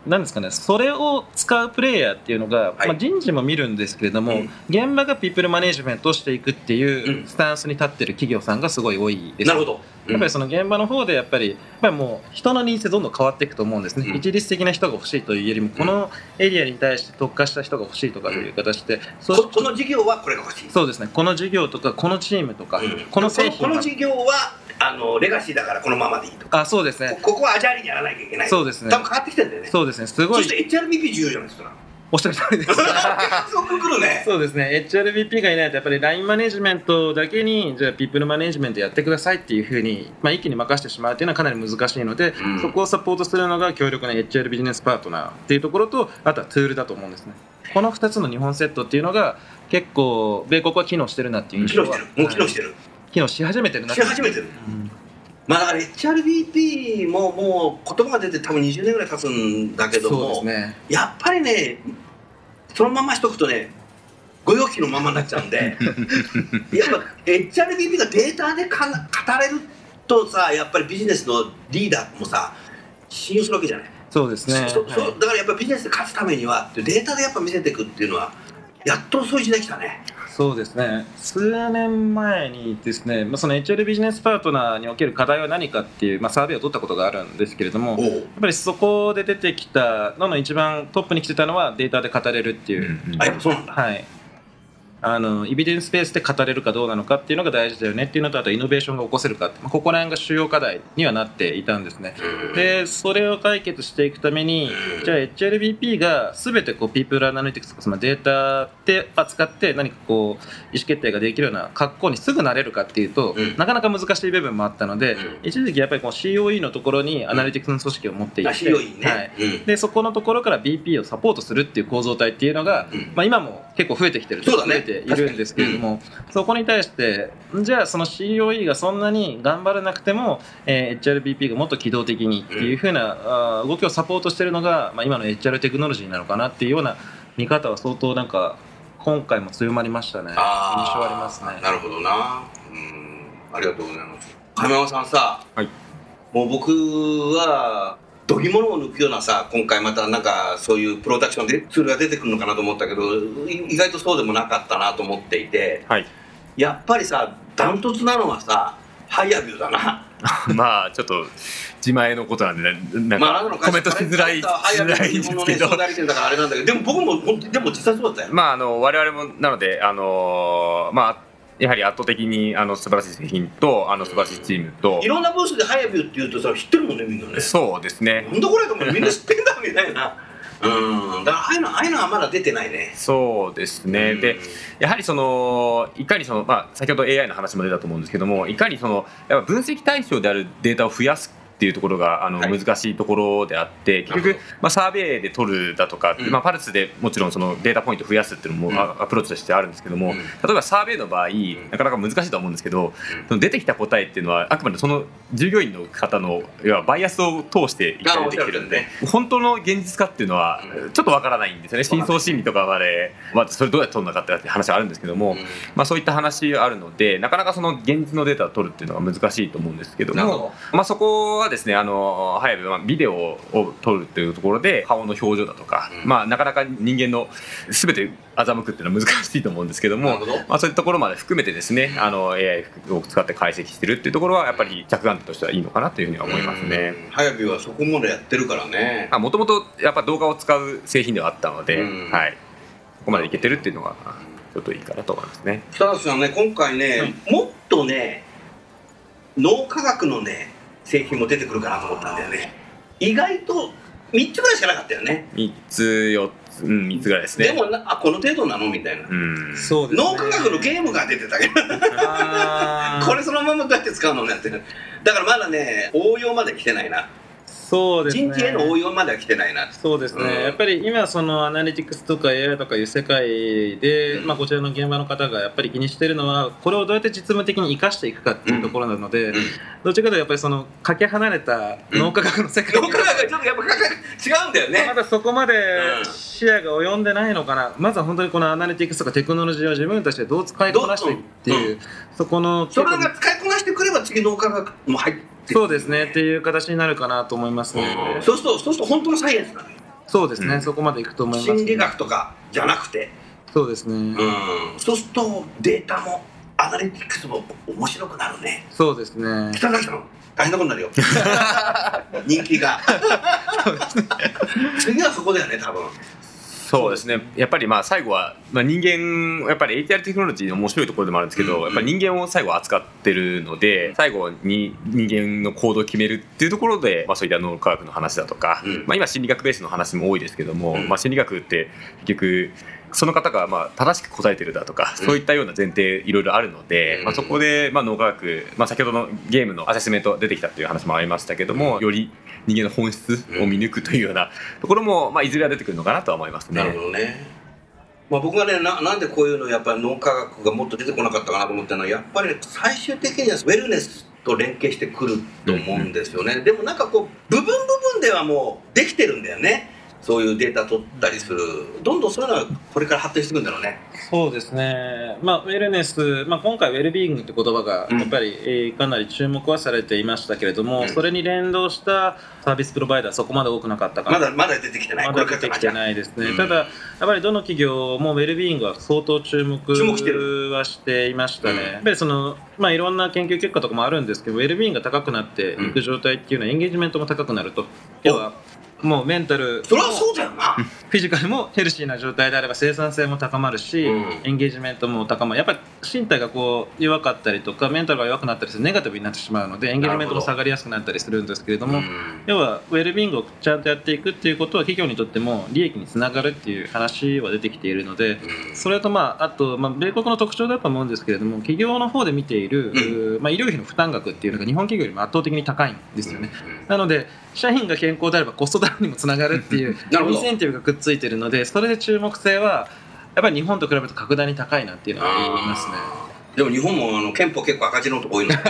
なんですかね、それを使うプレイヤーっていうのが、はいまあ、人事も見るんですけれども、うん、現場がピープルマネジメントをしていくっていうスタンスに立ってる企業さんがすごい多いです。なるほど、うん、やっぱりその現場の方でやっぱり、やっぱりもう人のニーズどんどん変わっていくと思うんですね、うん、一律的な人が欲しいというよりもこのエリアに対して特化した人が欲しいとかという形で、うん、そうこ、この事業はこれが欲しい。そうですね。この事業とかこのチームとか、うん、この製品この事業はあのレガシーだからこのままでいいとか。あ、そうですね。 こ, ここはアジャイルにやらなきゃいけない。そうですね。多分変わってきてるんだよね。そうですね。すごい。そして エイチアールビーピー 重要じゃないですか。おっしゃる通りです。そうくるね。そうですね。 エイチアールビーピー がいないとやっぱり ライン マネジメントだけにじゃあピープルマネジメントやってくださいっていうふうに、まあ、一気に任せてしまうというのはかなり難しいので、うん、そこをサポートするのが強力な エイチアール ビジネスパートナーっていうところと、あとはツールだと思うんですね。このふたつのにほんセットっていうのが結構米国は機能してるなっていう印象は。機能してる。もう機能してる、はい、機能し始めてるな。し始めてる、うん、まあだから エイチアールビーピー ももう言葉が出て多分にじゅうねんぐらい経つんだけども、そうですね、やっぱりねそのまましとくとねご用聞きのままになっちゃうんでやっぱ エイチアールビーピー がデータでか語れるとさ、やっぱりビジネスのリーダーもさ信用するわけじゃない。そうですね。そ、はい、そうだからやっぱりビジネスで勝つためにはデータでやっぱ見せていくっていうのはやっとそういう時代来たね。そうですね。数年前にですね、まあ、その エイチアール ビジネスパートナーにおける課題は何かっていう、まあ、サーベイを取ったことがあるんですけれども、やっぱりそこで出てきたのの一番トップに来てたのはデータで語れるっていう、うんうん、あ、そうなんだ、はい、あのエビデンスベースで語れるかどうなのかっていうのが大事だよねっていうのと、あとイノベーションが起こせるかって、まあ、ここら辺が主要課題にはなっていたんですね。でそれを解決していくために、じゃあ エイチアールビーピー が全てこう People Analytics とかそのデータで扱って何かこう意思決定ができるような格好にすぐなれるかっていうと、うん、なかなか難しい部分もあったので、うん、一時期やっぱりこう シーオーイー のところにアナリティクスの組織を持っていって、うん、はい、うん、でそこのところから ビーピー をサポートするっていう構造体っていうのが、うん、まあ、今も結構増えてきてる。そうだね。いるんですけれども、うん、そこに対してじゃあその シーオーイー がそんなに頑張らなくても、えー、エイチアールビーピー がもっと機動的にっていう風な、うん、動きをサポートしているのが、まあ、今の エイチアール テクノロジーなのかなっていうような見方は相当なんか今回も強まりましたね。印象ありますね。なるほどな、うん、ありがとうございます。亀山さんさ、はい、もう僕はどぎものを抜くようなさ、今回またなんかそういうプロダクションでツールが出てくるのかなと思ったけど、意外とそうでもなかったなと思っていて、はい、やっぱりさダントツなのはさハイアビューだな。まあちょっと自前のことなんでなんか、まあ、なんかコメントしづらいですけど、でも僕もでも実際そうだったよ。まああの我々もなのであのまあ。やはり圧倒的にあの素晴らしい製品とあの素晴らしいチームと、いろんなブースでハイビューって言うとさ、知ってるもんねみんなね。そうですね、なんだこれと思ってみんな知ってんだみたいなうん、だからああいうの、ああいうのはまだ出てないね。そうですね、うん、でやはりそのいかにその、まあ、先ほど エーアイ の話も出たと思うんですけども、いかにそのやっぱ分析対象であるデータを増やすっていうところがあの、はい、難しいところであって、結局、まあ、サーベイで取るだとか、うんまあ、パルスでもちろんそのデータポイント増やすっていうのも、うん、アプローチとしてあるんですけども、うん、例えばサーベイの場合なかなか難しいと思うんですけど、うん、その出てきた答えっていうのはあくまでその従業員の方の要はバイアスを通して出てきてるんで、うん、本当の現実化っていうのはちょっとわからないんですよね。深層心理とかまで、まあ、それどうやって取るのかって話はあるんですけども、うんまあ、そういった話があるのでなかなかその現実のデータを取るっていうのが難しいと思うんですけども、まあ、そこはですね、あの早くビデオを撮るというところで顔の表情だとか、うんまあ、なかなか人間の全て欺くっていうのは難しいと思うんですけども、ど、まあ、そういうところまで含めてですね、うん、あの エーアイ を使って解析してるっていうところはやっぱり着眼点としてはいいのかなというふうには思いますね。早くはそこまでやってるからね。もともとやっぱ動画を使う製品ではあったので、うんはい、ここまでいけてるっていうのがちょっといいかなと思いますね。北田さんね、今回ね、うん、もっとね脳科学のね製品も出てくるかなと思ったんだよね。意外とみっつぐらいしかなかったよね。みっつよっつ、うん、みっつぐらいですね。でもな、あこの程度なのみたいな、うんそうですね、脳科学のゲームが出てたけどこれそのままどうやって使うのねって。だからまだね応用まで来てないな。そうですね、人気への応用までは来てないな。そうですね、うん、やっぱり今そのアナリティクスとか エーアイ とかいう世界で、うんまあ、こちらの現場の方がやっぱり気にしているのはこれをどうやって実務的に生かしていくかっていうところなので、うん、どちらかというとやっぱりそのかけ離れた脳科学の世界、うん、脳科学がちょっとやっぱ違うんだよね。まだそこまで視野が及んでないのかな、うん、まずは本当にこのアナリティクスとかテクノロジーを自分たちでどう使いこなしていくっていう、うんうん、そこのそれが使いこなしてくれば次脳科学も入ってそうですねっていう形になるかなと思いますね、うん、そうするとそうすると本当のサイエンスだね。そうですね、うん、そこまでいくと思います、ね、心理学とかじゃなくて。そうですね、うん、そうするとデータもアナリティクスも面白くなるね。そうですね、北崎さん大変なことになるよ人気が次はそこだよね多分。そうですね、やっぱりまあ最後は、まあ、人間やっぱり エイチアール テクノロジーの面白いところでもあるんですけど、うんうん、やっぱり人間を最後扱ってるので最後に人間の行動を決めるっていうところで、まあ、そういった脳科学の話だとか、うんまあ、今心理学ベースの話も多いですけども、うんまあ、心理学って結局その方がまあ正しく答えてるだとか、うん、そういったような前提いろいろあるので、うんまあ、そこでまあ脳科学、まあ、先ほどのゲームのアセスメント出てきたという話もありましたけども、うん、より人間の本質を見抜くというようなところも、まあ、いずれは出てくるのかなとは思いますね。なるほどね、まあ、僕がね な, なんでこういうのやっぱり脳科学がもっと出てこなかったかなと思ったのはやっぱり、ね、最終的にはウェルネスと連携してくると思うんですよね、うん、でもなんかこう部分部分ではもうできてるんだよね。そういうデータ取ったりする、どんどんそういうのはこれから発展していくんだろうね。そうですね、まあ、ウェルネス、まあ、今回ウェルビーイングって言葉がやっぱり、うんえー、かなり注目はされていましたけれども、うん、それに連動したサービスプロバイダーそこまで多くなかったかな。まだまだ出てきてない。まだ出てきてないですね、うん、ただやっぱりどの企業もウェルビーイングは相当注目はしていましたね、うん、やっぱりその、まあ、いろんな研究結果とかもあるんですけどウェルビーイングが高くなっていく状態っていうのはエンゲージメントも高くなると、うん、要はもうメンタルそれはそうだよな。フィジカルもヘルシーな状態であれば生産性も高まるし、うん、エンゲージメントも高まる。やっぱり身体がこう弱かったりとかメンタルが弱くなったりするとネガティブになってしまうのでエンゲージメントも下がりやすくなったりするんですけれども、うん、要はウェルビーイングをちゃんとやっていくっていうことは企業にとっても利益につながるっていう話は出てきているので、うん、それとまああとまあ米国の特徴だと思うんですけれども企業の方で見ている、うんまあ、医療費の負担額っていうのが日本企業よりも圧倒的に高いんですよね、うん、なので社員が健康であればコストダウンにもつながるっていうインセンティブがくっついているのでそれで注目性はやっぱり日本と比べると格段に高いなっていうのは言いますね。でも日本もあの憲法結構赤字のとこ多いの日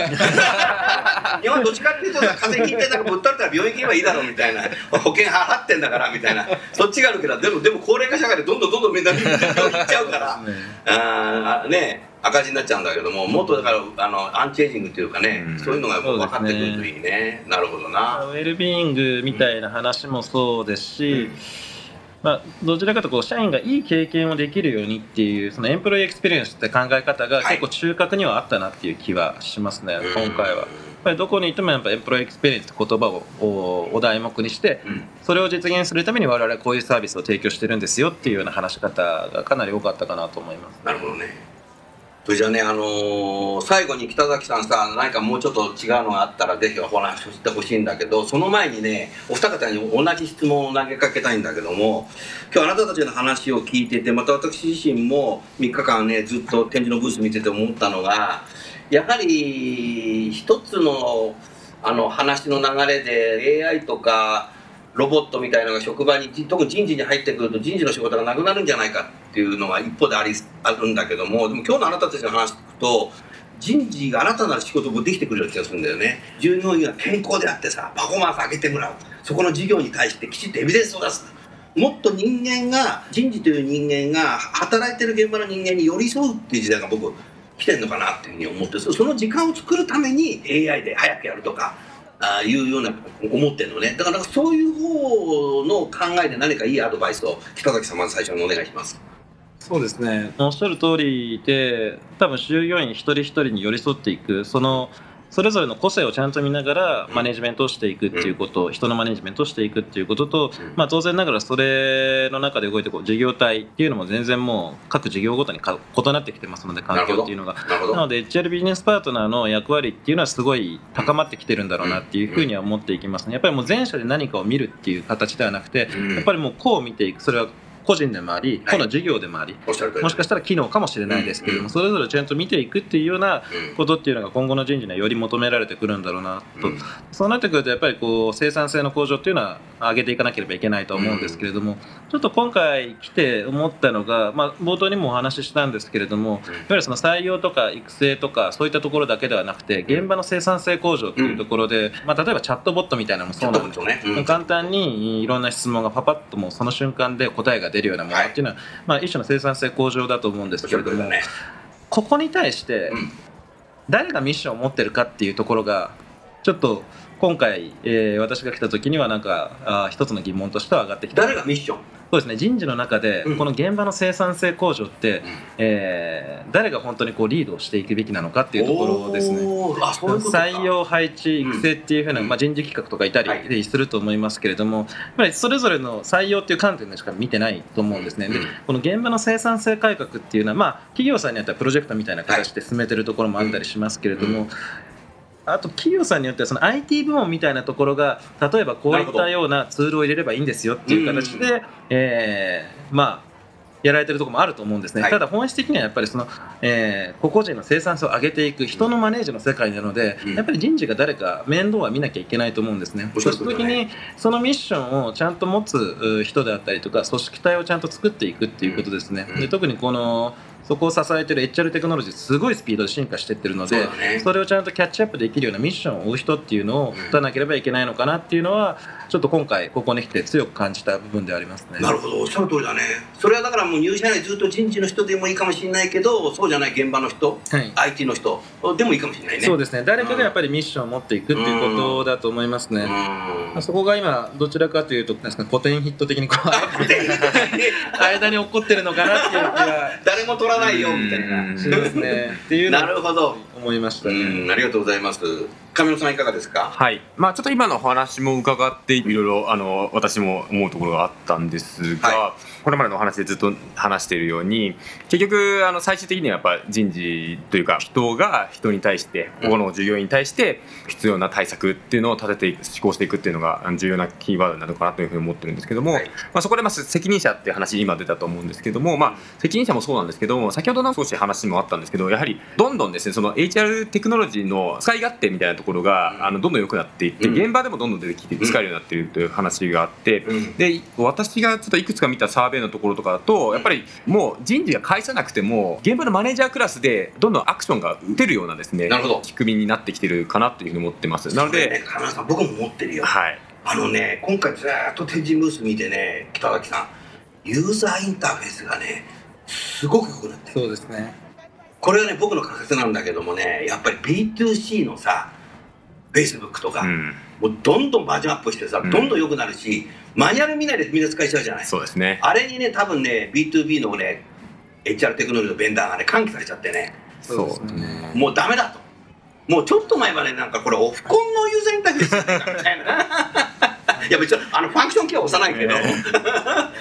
本どっちかっていうと風邪ひいてなんかぶっ倒れたら病院行けばいいだろうみたいな保険払ってんだからみたいなそっちがあるけどでもでも高齢化社会でどんどんどんどんみんな病院行っちゃうからあね赤字になっちゃうんだけどももっとだからあのアンチエイジングというかね、うん、そういうのが分かってくるといい ね, ねなるほどな。ウェルビーイングみたいな話もそうですし、うんまあ、どちらかというとこう社員がいい経験をできるようにっていうそのエンプロイエクスペリエンスって考え方が結構中核にはあったなっていう気はしますね、はい、今回は、うん、やっぱりどこにいてもやっぱエンプロイエクスペリエンスって言葉を お, お題目にして、うん、それを実現するために我々はこういうサービスを提供してるんですよっていうような話し方がかなり多かったかなと思います。なるほどね。それじゃあね、あのー、最後に北崎さんさ、何かもうちょっと違うのがあったらぜひお話ししてほしいんだけど、その前にね、お二方に同じ質問を投げかけたいんだけども、今日あなたたちの話を聞いてて、また私自身もみっかかんね、ずっと展示のブース見てて思ったのが、やはり一つの、あの話の流れで エーアイ とかロボットみたいなのが職場に、特に人事に入ってくると人事の仕事がなくなるんじゃないかっていうのが一方であり、あるんだけども、でも今日のあなたたちの話聞くと、人事が新たな仕事もできてくるような気がするんだよね。従業員が健康であってさ、パフォーマンス上げてもらう、そこの事業に対してきちっとエビデンスを出す、もっと人間が、人事という人間が働いてる現場の人間に寄り添うっていう時代が僕来てるのかなっていうふうに思って、その時間を作るために エーアイ で早くやるとかああいうような思ってるのね。だからそういう方の考えで何かいいアドバイスを北崎様、最初にお願いします。そうですね、おっしゃる通りで、多分従業員一人一人に寄り添っていく、そのそれぞれの個性をちゃんと見ながらマネジメントをしていくっていうこと、うん、人のマネジメントをしていくっていうことと、うんまあ、当然ながらそれの中で動いてこう事業体っていうのも全然もう各事業ごとに異なってきてますので、環境っていうのが な, なので エイチアール ビジネスパートナーの役割っていうのはすごい高まってきてるんだろうなっていうふうには思っていきますね。やっぱりもう全社で何かを見るっていう形ではなくて、やっぱりもうこう見ていく、それは個人でもあり、個の事業でもあり、はい、もしかしたら機能かもしれないですけれども、うん、それぞれちゃんと見ていくっていうようなことっていうのが今後の人事にはより求められてくるんだろうなと、うん、そうなってくるとやっぱりこう生産性の向上っていうのは上げていかなければいけないと思うんですけれども、うん、ちょっと今回来て思ったのが、まあ、冒頭にもお話ししたんですけれども、うん、いわゆるその採用とか育成とかそういったところだけではなくて、現場の生産性向上っていうところで、うんまあ、例えばチャットボットみたいなのもそうなんですけど、ねうん、簡単にいろんな質問がパパッともうその瞬間で答えが出る出るようなものっていうのは、はいまあ、一種の生産性向上だと思うんですけれども、ね、ここに対して誰がミッションを持ってるかっていうところがちょっと今回、えー、私が来た時にはなんかあ一つの疑問としては上がってきた。誰がミッション？そうですね、人事の中でこの現場の生産性向上って、うんえー、誰が本当にこうリードをしていくべきなのかっていうところですね。あ、そういうことか。採用配置育成っていうふうな、うんまあ、人事企画とかいたりすると思いますけれども、はい、やっぱりそれぞれの採用っていう観点でしか見てないと思うんですね、うん、でこの現場の生産性改革っていうのは、まあ、企業さんによってはプロジェクトみたいな形で進めてるところもあったりしますけれども、はいうんうんあと企業さんによってはその アイティー 部門みたいなところが例えばこういったようなツールを入れればいいんですよっていう形で、えーまあ、やられてるところもあると思うんですね、はい、ただ本質的にはやっぱりその、えー、個々人の生産性を上げていく人のマネージの世界なので、うん、やっぱり人事が誰か面倒は見なきゃいけないと思うんですね、うん、そういう時にそのミッションをちゃんと持つ人であったりとか組織体をちゃんと作っていくっていうことですね、うんうん、で特にこのそこを支えている エイチアール テクノロジーすごいスピードで進化していってるので そ,、ね、それをちゃんとキャッチアップできるようなミッションを追う人っていうのを打たなければいけないのかなっていうのはちょっと今回ここに来て強く感じた部分でありますね。なるほど、おっしゃる通りだね。それはだからもう入社内ずっと人事の人でもいいかもしれないけど、そうじゃない現場の人、はい、アイティー の人でもいいかもしれないね。そうですね、誰かがやっぱりミッションを持っていくっていうことだと思いますね。うんまあ、そこが今どちらかというと古典ヒット的にこう間に起こってるのかなっていうのが誰も取らないよみたいなそうですねっていうのを思いましたね。うん、ありがとうございます。神野さんいかがですか？はい、まあ、ちょっと今のお話も伺っていろいろあの私も思うところがあったんですが、はい、これまでのお話でずっと話しているように結局あの最終的にはやっぱ人事というか人が人に対してここの従業員に対して必要な対策っていうのを立てて施行していくっていうのが重要なキーワードなのかなというふうに思ってるんですけども、はいまあ、そこでまず責任者っていう話今出たと思うんですけども、まあ、責任者もそうなんですけども先ほどの少し話もあったんですけどやはりどんどんですねその エイチアール テクノロジーの使い勝手みたいなところところがあのどんどん良くなっていって現場でもどんどん出てきて使えるようになっているという話があってで私がちょっといくつか見たサーベイのところとかだとやっぱりもう人事が返さなくても現場のマネージャークラスでどんどんアクションが打てるようなですね仕組みになってきてるかなというふうに思ってます。なので、ね、神田さん僕も持ってるよ、はい、あのね今回ずっと展示ブース見てね北崎さんユーザーインターフェースがねすごく良くなってる。そうですね、これはね僕の仮説なんだけどもねやっぱり ビーツーシー のさ Facebook とか、うん、もうどんどんバージョンアップしてさ、うん、どんどん良くなるしマニュアル見ないでみんな使いちゃうじゃない。そうですね、あれにね多分ね ビーツービー のね エイチアール テクノロジーのベンダーがね喚起されちゃってねそうですねもうダメだともうちょっと前までなんかこれオフコンのユーザーインターフェースみたいないや別にあのファンクションキーは押さないけど、え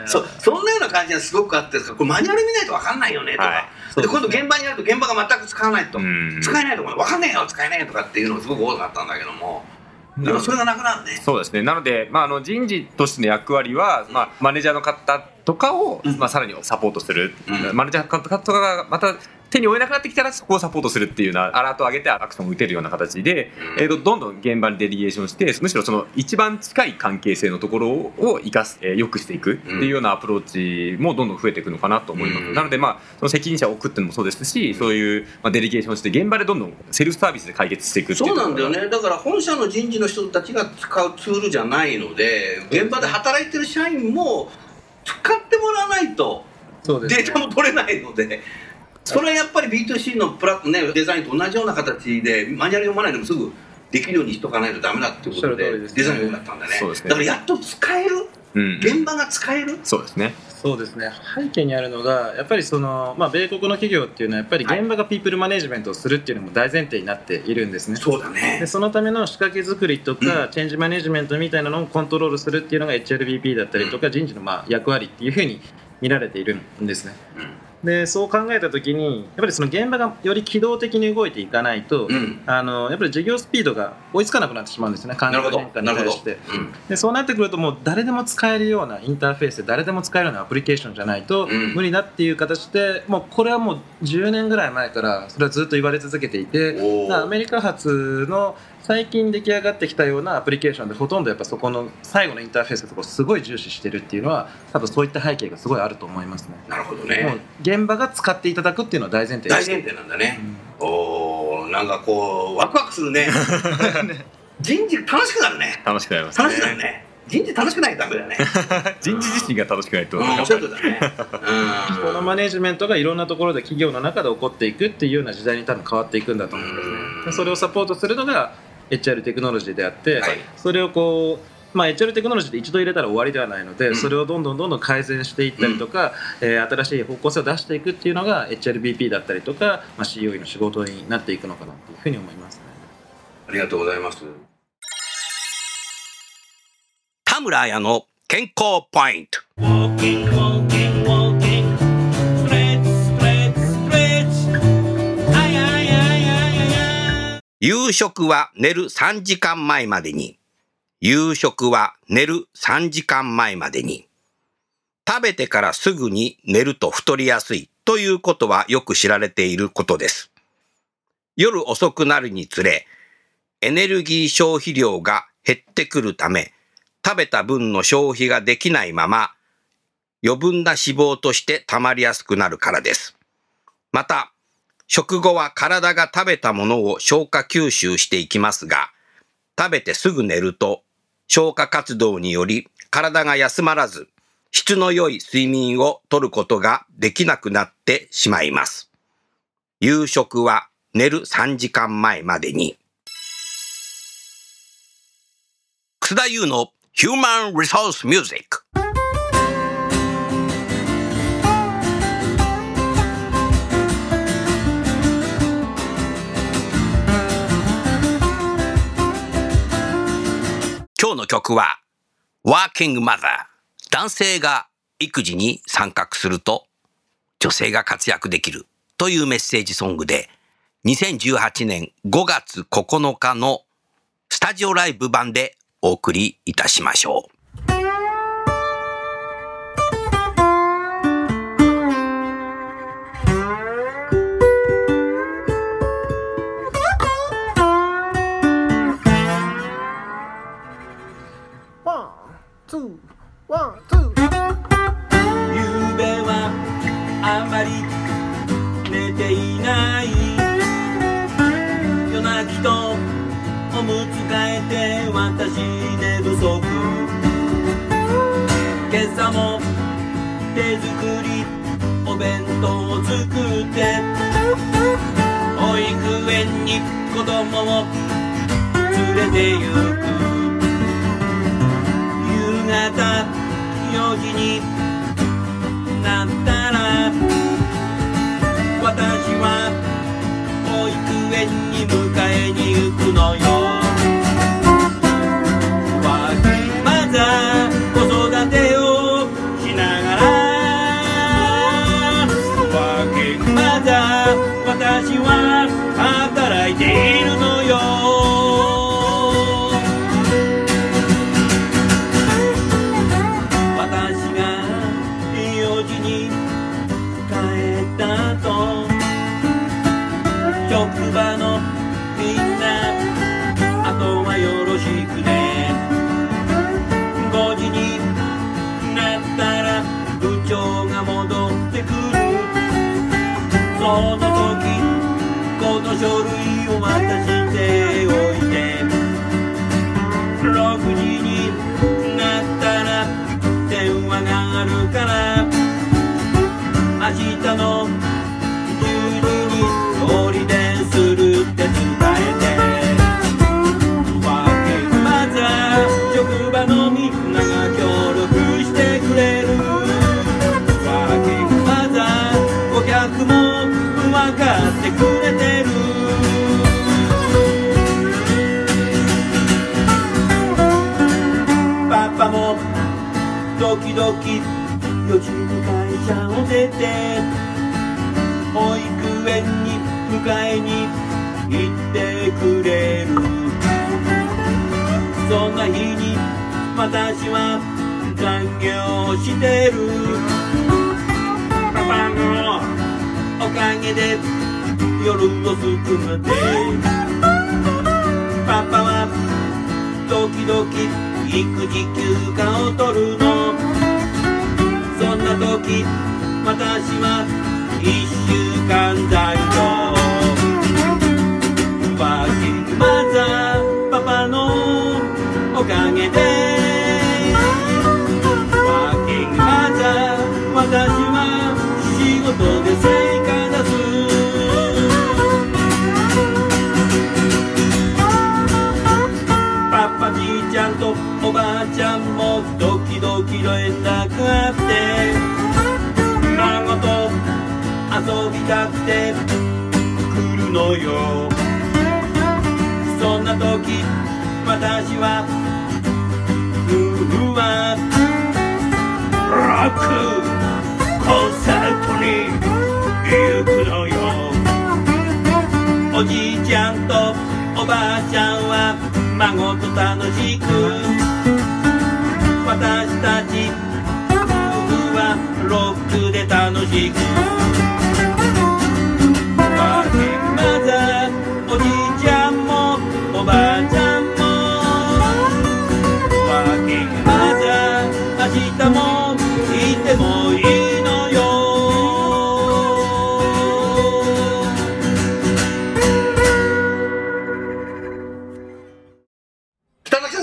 ー、そ, そんなような感じがすごくあってこれマニュアル見ないと分かんないよねとか、はいでね、で今度現場にやると現場が全く使わないと使えないとか分かんないよ使えないとかっていうのがすごく多かったんだけどもだからそれがなくなるね、うん、そうですねなので、まあ、あの人事としての役割は、まあ、マネージャーの方とかを、うんまあ、さらにサポートする、うん、マネージャーの方とかがまた手に負えなくなってきたらそこをサポートするっていうようなアラートを上げてアクションを打てるような形で、うんえー、どんどん現場にデリゲーションしてむしろその一番近い関係性のところを生かす、えー、良くしていくっていうようなアプローチもどんどん増えていくのかなと思います、うん、なので、まあ、その責任者を置くっていうのもそうですし、うん、そういう、まあ、デリゲーションして現場でどんどんセルフサービスで解決していくっていうそうなんだよねだから本社の人事の人たちが使うツールじゃないので現場で働いてる社員も使ってもらわないとそうですね、データも取れないのでそれはやっぱり ビーツーシー のプラ、ね、デザインと同じような形でマニュアル読まないでもすぐできるようにしとかないとダメだっていうことでデザインようになったんだ ね, ねだからやっと使える、うん、現場が使えるそうですねそうですね背景にあるのがやっぱりその、まあ、米国の企業っていうのはやっぱり現場がピープルマネジメントをするっていうのも大前提になっているんですねそうだねでそのための仕掛け作りとか、うん、チェンジマネジメントみたいなのをコントロールするっていうのが エイチアールビーピー だったりとか、うん、人事のまあ役割っていうふうに見られているんですね、うんでそう考えたときにやっぱりその現場がより機動的に動いていかないと、うん、あのやっぱり事業スピードが追いつかなくなってしまうんですよね環境変化に対して、うん、でそうなってくるともう誰でも使えるようなインターフェースで誰でも使えるようなアプリケーションじゃないと無理だっていう形で、うん、もうこれはもうじゅうねんぐらい前からそれはずっと言われ続けていてアメリカ発の最近出来上がってきたようなアプリケーションでほとんどやっぱそこの最後のインターフェースのところすごい重視してるっていうのは多分そういった背景がすごいあると思いますね。なるほどね。もう現場が使っていただくっていうのは大前提です。大前提なんだね。うん、おーなんかこうワクワクするね。人事楽しくなるね。楽しくなりますね。楽しくなるね。人事楽しくないとダメだね人事自身が楽しくないと人のマネジメントがいろんなところで企業の中で起こっていくっていうような時代に多分変わっていくんだと思うんですね。それをサポートするのが エイチアール テクノロジーであって、はい、それをこうまあ、エイチアール テクノロジーで一度入れたら終わりではないので、うん、それをどんどんどんどん改善していったりとか、うんえー、新しい方向性を出していくっていうのが エイチアールビーピー だったりとか、まあ、シーオーイー の仕事になっていくのかなというふうに思いますね。ありがとうございます。田村彩の健康ポイント。夕食は寝るさんじかんまえまでに。夕食は寝るさんじかんまえまでに。食べてからすぐに寝ると太りやすいということはよく知られていることです。夜遅くなるにつれ、エネルギー消費量が減ってくるため、食べた分の消費ができないまま、余分な脂肪として溜まりやすくなるからです。また、食後は体が食べたものを消化吸収していきますが、食べてすぐ寝ると、消化活動により体が休まらず、質の良い睡眠をとることができなくなってしまいます。夕食は寝るさんじかんまえまでに。楠田優のHuman Resource Music。 今日の曲は Working Mother。 男性が育児に参画すると女性が活躍できるというメッセージソングで、にせんじゅうはちねんごがつここのかのスタジオライブ版でお送りいたしましょう。Working mother まだ私は働いているのよ。その時この書類を渡しておいて、ろくじになったら電話があるから、明日のじゅうじに通りでするって伝えて、まずは職場のみんなが協力してくれる。まずはお客もわかってくれてる。パパもドキドキよじに会社を出て、保育園に迎えに行ってくれる。そんな日に私は残業してる。パパのおかげで夜遅くまで、パパは時々育児休暇を取るの。そんな時私は一週間残業。ワーキングマザーパパのおかげで、ワーキングマザー私は仕事で成功。ちゃんとおばあちゃんもドキドキの連絡あって、孫と遊びたくて来るのよ。そんな時私は夫婦はロックコンサートに行くのよ。おじいちゃんとおばあちゃんは孫と楽しく、私たち夫婦はロックで楽しく。ワーキングマザー、おじいちゃんもおばあちゃんも、ワーキングマザー明日もいてもいいのよ。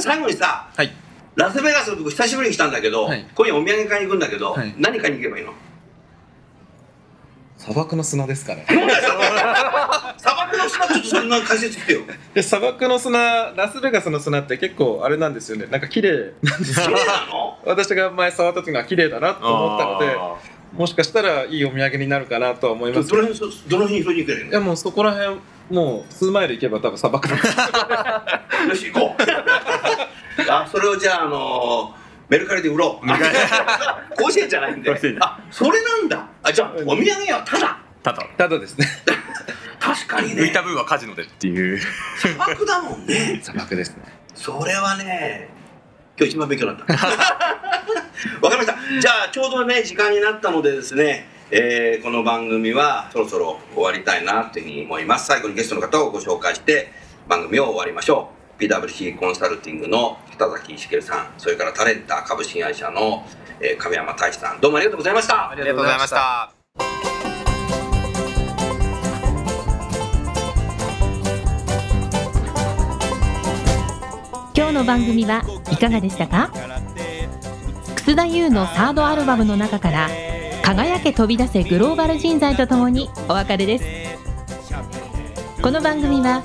最後にさ、はい、ラスベガスのとこ久しぶりに来たんだけど、はい、今夜お土産買いに行くんだけど、はい、何買いに行けばいいの？砂漠の砂ですかね。砂漠の砂、ちょっとそんな解説してよ。で、砂漠の砂、ラスベガスの砂って結構あれなんですよね。なんか綺麗なんですよ。綺麗なの？私が前触った時が綺麗だなと思ったので、もしかしたらいいお土産になるかなとは思います。どの辺、どの辺に行くの？いや、もうそこら辺、もう数マイル行けば多分砂漠なんですよ。よし、行こう。あ、それをじゃあ、あのー、メルカリで売ろう。甲子園じゃないんで。あ、それなんだ。あ、じゃあお土産はタダ。タダ。タダですね。確かにね。浮いた分はカジノでっていう。砂漠だもんね。砂漠ですね。それはね、今日一番勉強になった。わかりました。じゃあちょうどね時間になったのでですね、えー、この番組はそろそろ終わりたいなというふうに思います。最後にゲストの方をご紹介して番組を終わりましょう。ピーダブリューシー コンサルティングの北崎茂さん、それからタレンタ株式会社の亀山大志さん、どうもありがとうございました。ありがとうございました。今日の番組はいかがでしたか？楠田優のサードアルバムの中から、輝け飛び出せグローバル人材とともにお別れです。この番組は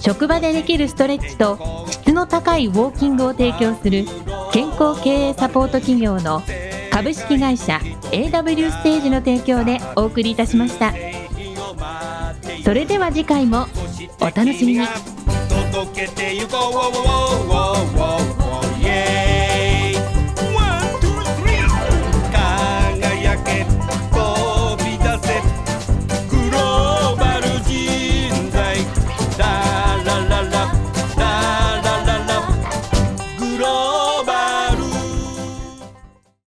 職場でできるストレッチと質の高いウォーキングを提供する健康経営サポート企業の株式会社 エーダブリュー ステージの提供でお送りいたしました。それでは次回もお楽しみに。届けてゆこう。